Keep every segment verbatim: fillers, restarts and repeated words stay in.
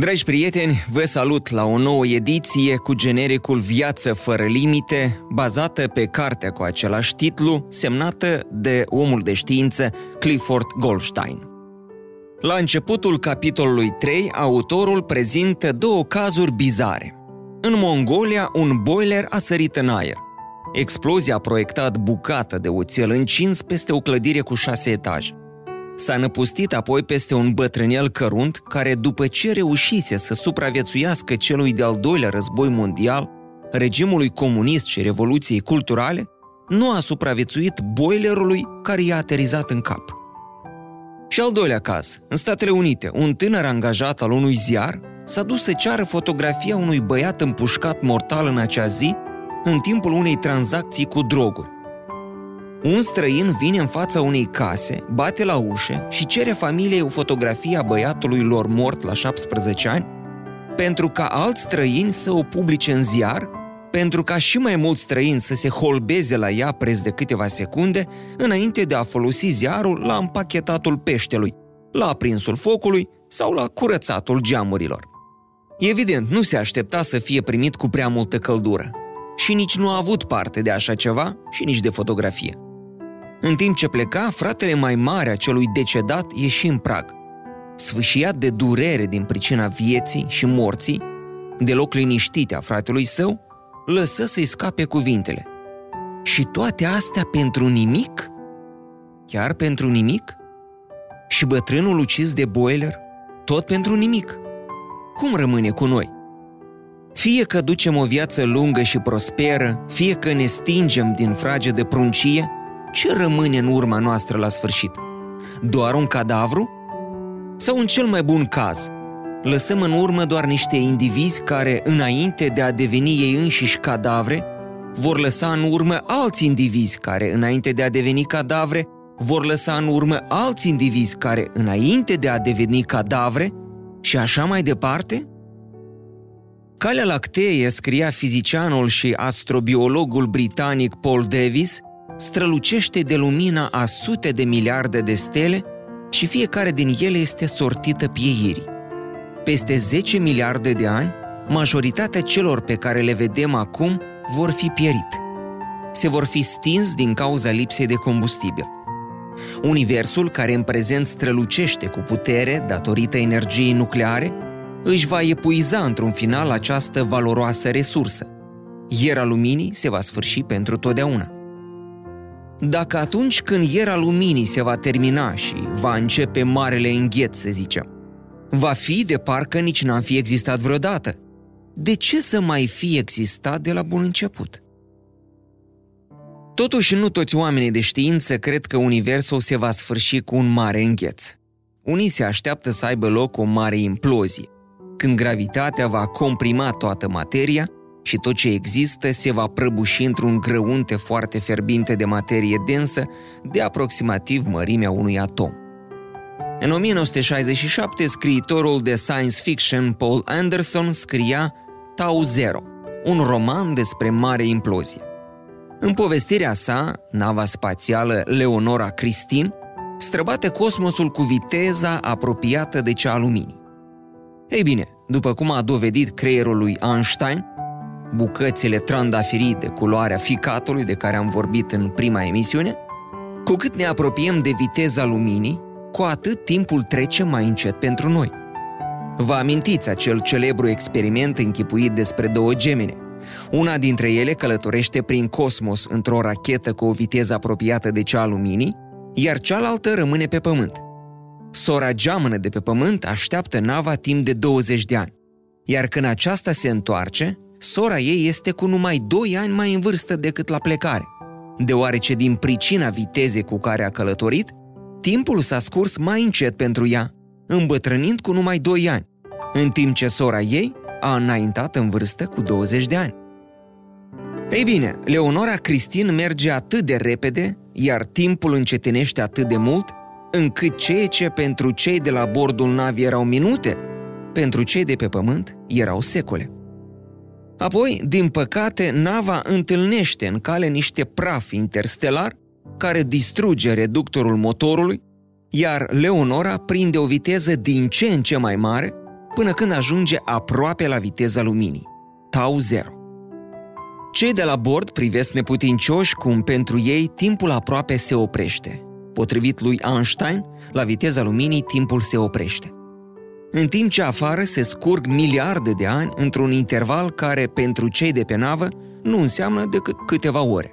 Dragi prieteni, vă salut la o nouă ediție cu genericul Viață fără limite, bazată pe cartea cu același titlu, semnată de omul de știință Clifford Goldstein. La începutul capitolului trei, autorul prezintă două cazuri bizare. În Mongolia, un boiler a sărit în aer. Explozia a proiectat bucată de oțel încins peste o clădire cu șase etaje. S-a năpustit apoi peste un bătrânel cărunt care, după ce reușise să supraviețuiască celui de-al doilea război mondial, regimului comunist și revoluției culturale, nu a supraviețuit boilerului care i-a aterizat în cap. Și al doilea caz, în Statele Unite, un tânăr angajat al unui ziar s-a dus să ceară fotografia unui băiat împușcat mortal în acea zi, în timpul unei tranzacții cu droguri. Un străin vine în fața unei case, bate la ușă și cere familiei o fotografie a băiatului lor mort la șaptesprezece ani, pentru ca alți străini să o publice în ziar, pentru ca și mai mulți străini să se holbeze la ea preț de câteva secunde, înainte de a folosi ziarul la împachetatul peștelui, la aprinsul focului sau la curățatul geamurilor. Evident, nu se aștepta să fie primit cu prea multă căldură și nici nu a avut parte de așa ceva și nici de fotografie. În timp ce pleca, fratele mai mare a celui decedat ieși în prag. Sfâșiat de durere din pricina vieții și morții, deloc liniștit a fratelui său, lăsă să-i scape cuvintele. Și toate astea pentru nimic? Chiar pentru nimic? Și bătrânul ucis de boiler? Tot pentru nimic? Cum rămâne cu noi? Fie că ducem o viață lungă și prosperă, fie că ne stingem din frage de pruncie, ce rămâne în urma noastră la sfârșit? Doar un cadavru? Sau în cel mai bun caz, lăsăm în urmă doar niște indivizi care, înainte de a deveni ei înșiși cadavre, vor lăsa în urmă alți indivizi care, înainte de a deveni cadavre, vor lăsa în urmă alți indivizi care, înainte de a deveni cadavre, și așa mai departe? Calea Lactee, scria fizicianul și astrobiologul britanic Paul Davies, strălucește de lumina a sute de miliarde de stele și fiecare din ele este sortită pieirii. Peste zece miliarde de ani, majoritatea celor pe care le vedem acum vor fi pierit. Se vor fi stins din cauza lipsei de combustibil. Universul, care în prezent strălucește cu putere datorită energiei nucleare, își va epuiza într-un final această valoroasă resursă. Era luminii se va sfârși pentru totdeauna. Dacă atunci când era luminii se va termina și va începe marele îngheț, să zicem, va fi de parcă nici n-a fi existat vreodată. De ce să mai fi existat de la bun început? Totuși, nu toți oamenii de știință cred că universul se va sfârși cu un mare îngheț. Unii se așteaptă să aibă loc o mare implozie, când gravitatea va comprima toată materia și tot ce există se va prăbuși într-un grăunte foarte fierbinte de materie densă de aproximativ mărimea unui atom. În nouăsprezece șaizeci și șapte, scriitorul de science fiction Paul Anderson scria Tau Zero, un roman despre mare implozie. În povestirea sa, nava spațială Leonora Christine străbate cosmosul cu viteza apropiată de cea a luminii. Ei bine, după cum a dovedit creierul lui Einstein, bucățele trandafirii de culoarea ficatului de care am vorbit în prima emisiune, cu cât ne apropiem de viteza luminii, cu atât timpul trece mai încet pentru noi. Vă amintiți acel celebru experiment închipuit despre două gemene? Una dintre ele călătorește prin cosmos într-o rachetă cu o viteză apropiată de cea a luminii, iar cealaltă rămâne pe pământ. Sora geamănă de pe pământ așteaptă nava timp de douăzeci de ani, iar când aceasta se întoarce, sora ei este cu numai doi ani mai în vârstă decât la plecare, deoarece din pricina vitezei cu care a călătorit, timpul s-a scurs mai încet pentru ea, îmbătrânind cu numai doi ani, în timp ce sora ei a înaintat în vârstă cu douăzeci de ani. Ei bine, Leonora Christine merge atât de repede, iar timpul încetinește atât de mult, încât ceea ce pentru cei de la bordul navii erau minute, pentru cei de pe pământ erau secole. Apoi, din păcate, nava întâlnește în cale niște praf interstelar care distruge reductorul motorului, iar Leonora prinde o viteză din ce în ce mai mare până când ajunge aproape la viteza luminii, Tau Zero. Cei de la bord privesc neputincioși cum pentru ei timpul aproape se oprește. Potrivit lui Einstein, la viteza luminii timpul se oprește. În timp ce afară se scurg miliarde de ani într-un interval care pentru cei de pe navă nu înseamnă decât câteva ore.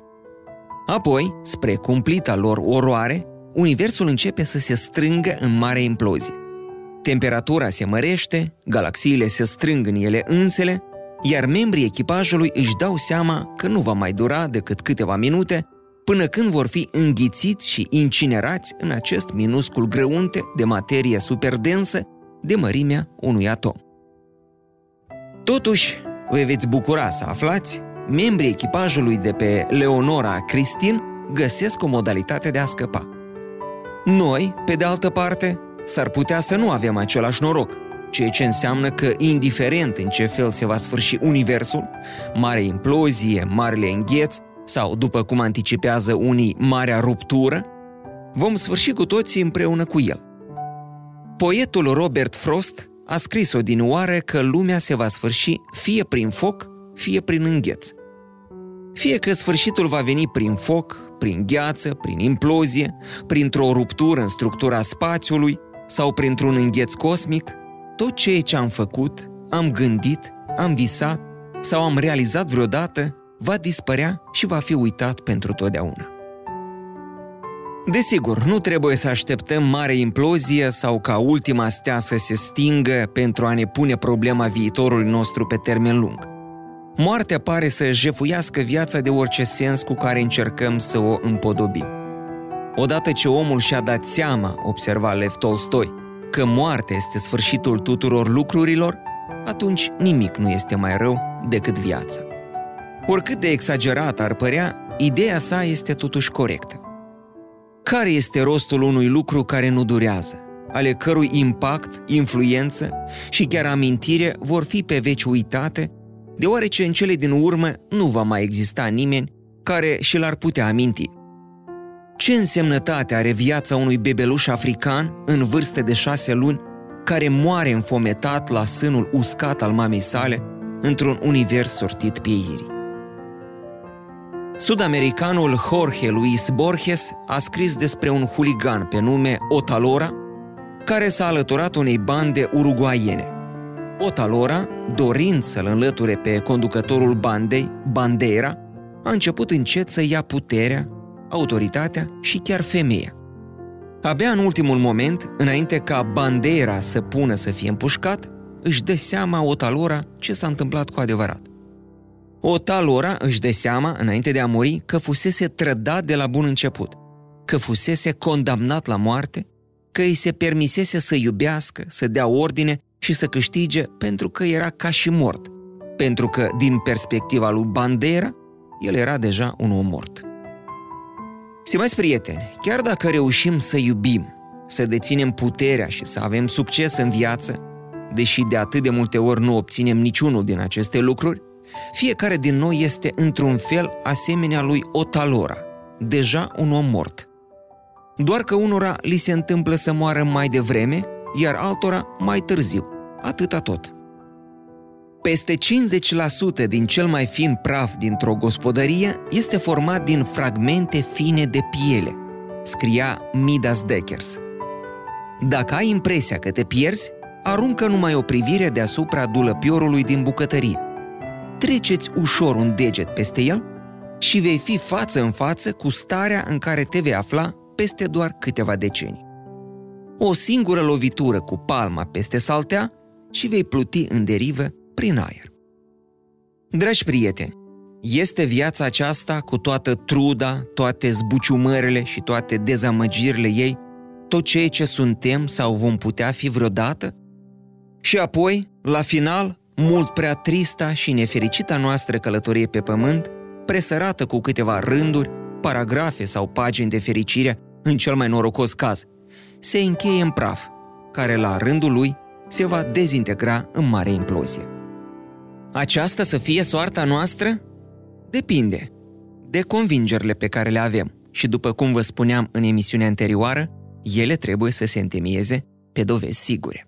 Apoi, spre cumplita lor oroare, universul începe să se strângă în mare implozie. Temperatura se mărește, galaxiile se strâng în ele însele, iar membrii echipajului își dau seama că nu va mai dura decât câteva minute până când vor fi înghițiți și incinerați în acest minuscul grăunte de materie superdensă de mărimea unui atom. Totuși, vă veți bucura să aflați, membrii echipajului de pe Leonora Christine găsesc o modalitate de a scăpa. Noi, pe de altă parte, s-ar putea să nu avem același noroc, ceea ce înseamnă că, indiferent în ce fel se va sfârși universul, mare implozie, marele îngheț sau, după cum anticipează unii, marea ruptură, vom sfârși cu toții împreună cu el. Poetul Robert Frost a scris odinioară că lumea se va sfârși fie prin foc, fie prin îngheț. Fie că sfârșitul va veni prin foc, prin gheață, prin implozie, printr-o ruptură în structura spațiului sau printr-un îngheț cosmic, tot ceea ce am făcut, am gândit, am visat sau am realizat vreodată va dispărea și va fi uitat pentru totdeauna. Desigur, nu trebuie să așteptăm mare implozie sau ca ultima stea să se stingă pentru a ne pune problema viitorului nostru pe termen lung. Moartea pare să jefuiască viața de orice sens cu care încercăm să o împodobim. Odată ce omul și-a dat seama, observa Lev Tolstoi, că moartea este sfârșitul tuturor lucrurilor, atunci nimic nu este mai rău decât viața. Oricât de exagerat ar părea, ideea sa este totuși corectă. Care este rostul unui lucru care nu durează, ale cărui impact, influență și chiar amintire vor fi pe veci uitate, deoarece în cele din urmă nu va mai exista nimeni care și l-ar putea aminti? Ce însemnătate are viața unui bebeluș african în vârstă de șase luni care moare înfometat la sânul uscat al mamei sale într-un univers sortit pieirii? Sud-americanul Jorge Luis Borges a scris despre un huligan pe nume Otalora, care s-a alăturat unei bande uruguaiene. Otalora, dorind să-l înlăture pe conducătorul bandei, Bandera, a început încet să ia puterea, autoritatea și chiar femeia. Abia în ultimul moment, înainte ca Bandera să pună să fie împușcat, își dă seama Otalora ce s-a întâmplat cu adevărat. Otalora își dă seama, înainte de a muri, că fusese trădat de la bun început, că fusese condamnat la moarte, că îi se permisese să iubească, să dea ordine și să câștige pentru că era ca și mort, pentru că, din perspectiva lui Bandera, el era deja un om mort. Stimați prieteni, chiar dacă reușim să iubim, să deținem puterea și să avem succes în viață, deși de atât de multe ori nu obținem niciunul din aceste lucruri, fiecare din noi este într-un fel asemenea lui Otalora, deja un om mort. Doar că unora li se întâmplă să moară mai devreme, iar altora mai târziu, atâta tot. Peste cincizeci la sută din cel mai fin praf dintr-o gospodărie este format din fragmente fine de piele, scria Midas Deckers. Dacă ai impresia că te pierzi, aruncă numai o privire deasupra dulăpiorului din bucătărie. Treceți ușor un deget peste el și vei fi față în față cu starea în care te vei afla peste doar câteva decenii. O singură lovitură cu palma peste saltea și vei pluti în derivă prin aer. Dragi prieteni, este viața aceasta, cu toată truda, toate zbuciumările și toate dezamăgirile ei, tot ceea ce suntem sau vom putea fi vreodată? Și apoi, la final, mult prea trista și nefericita noastră călătorie pe pământ, presărată cu câteva rânduri, paragrafe sau pagini de fericire, în cel mai norocos caz, se încheie în praf, care la rândul lui se va dezintegra în mare implozie. Aceasta să fie soarta noastră? Depinde de convingerile pe care le avem și, după cum vă spuneam în emisiunea anterioară, ele trebuie să se întemeieze pe dovezi sigure.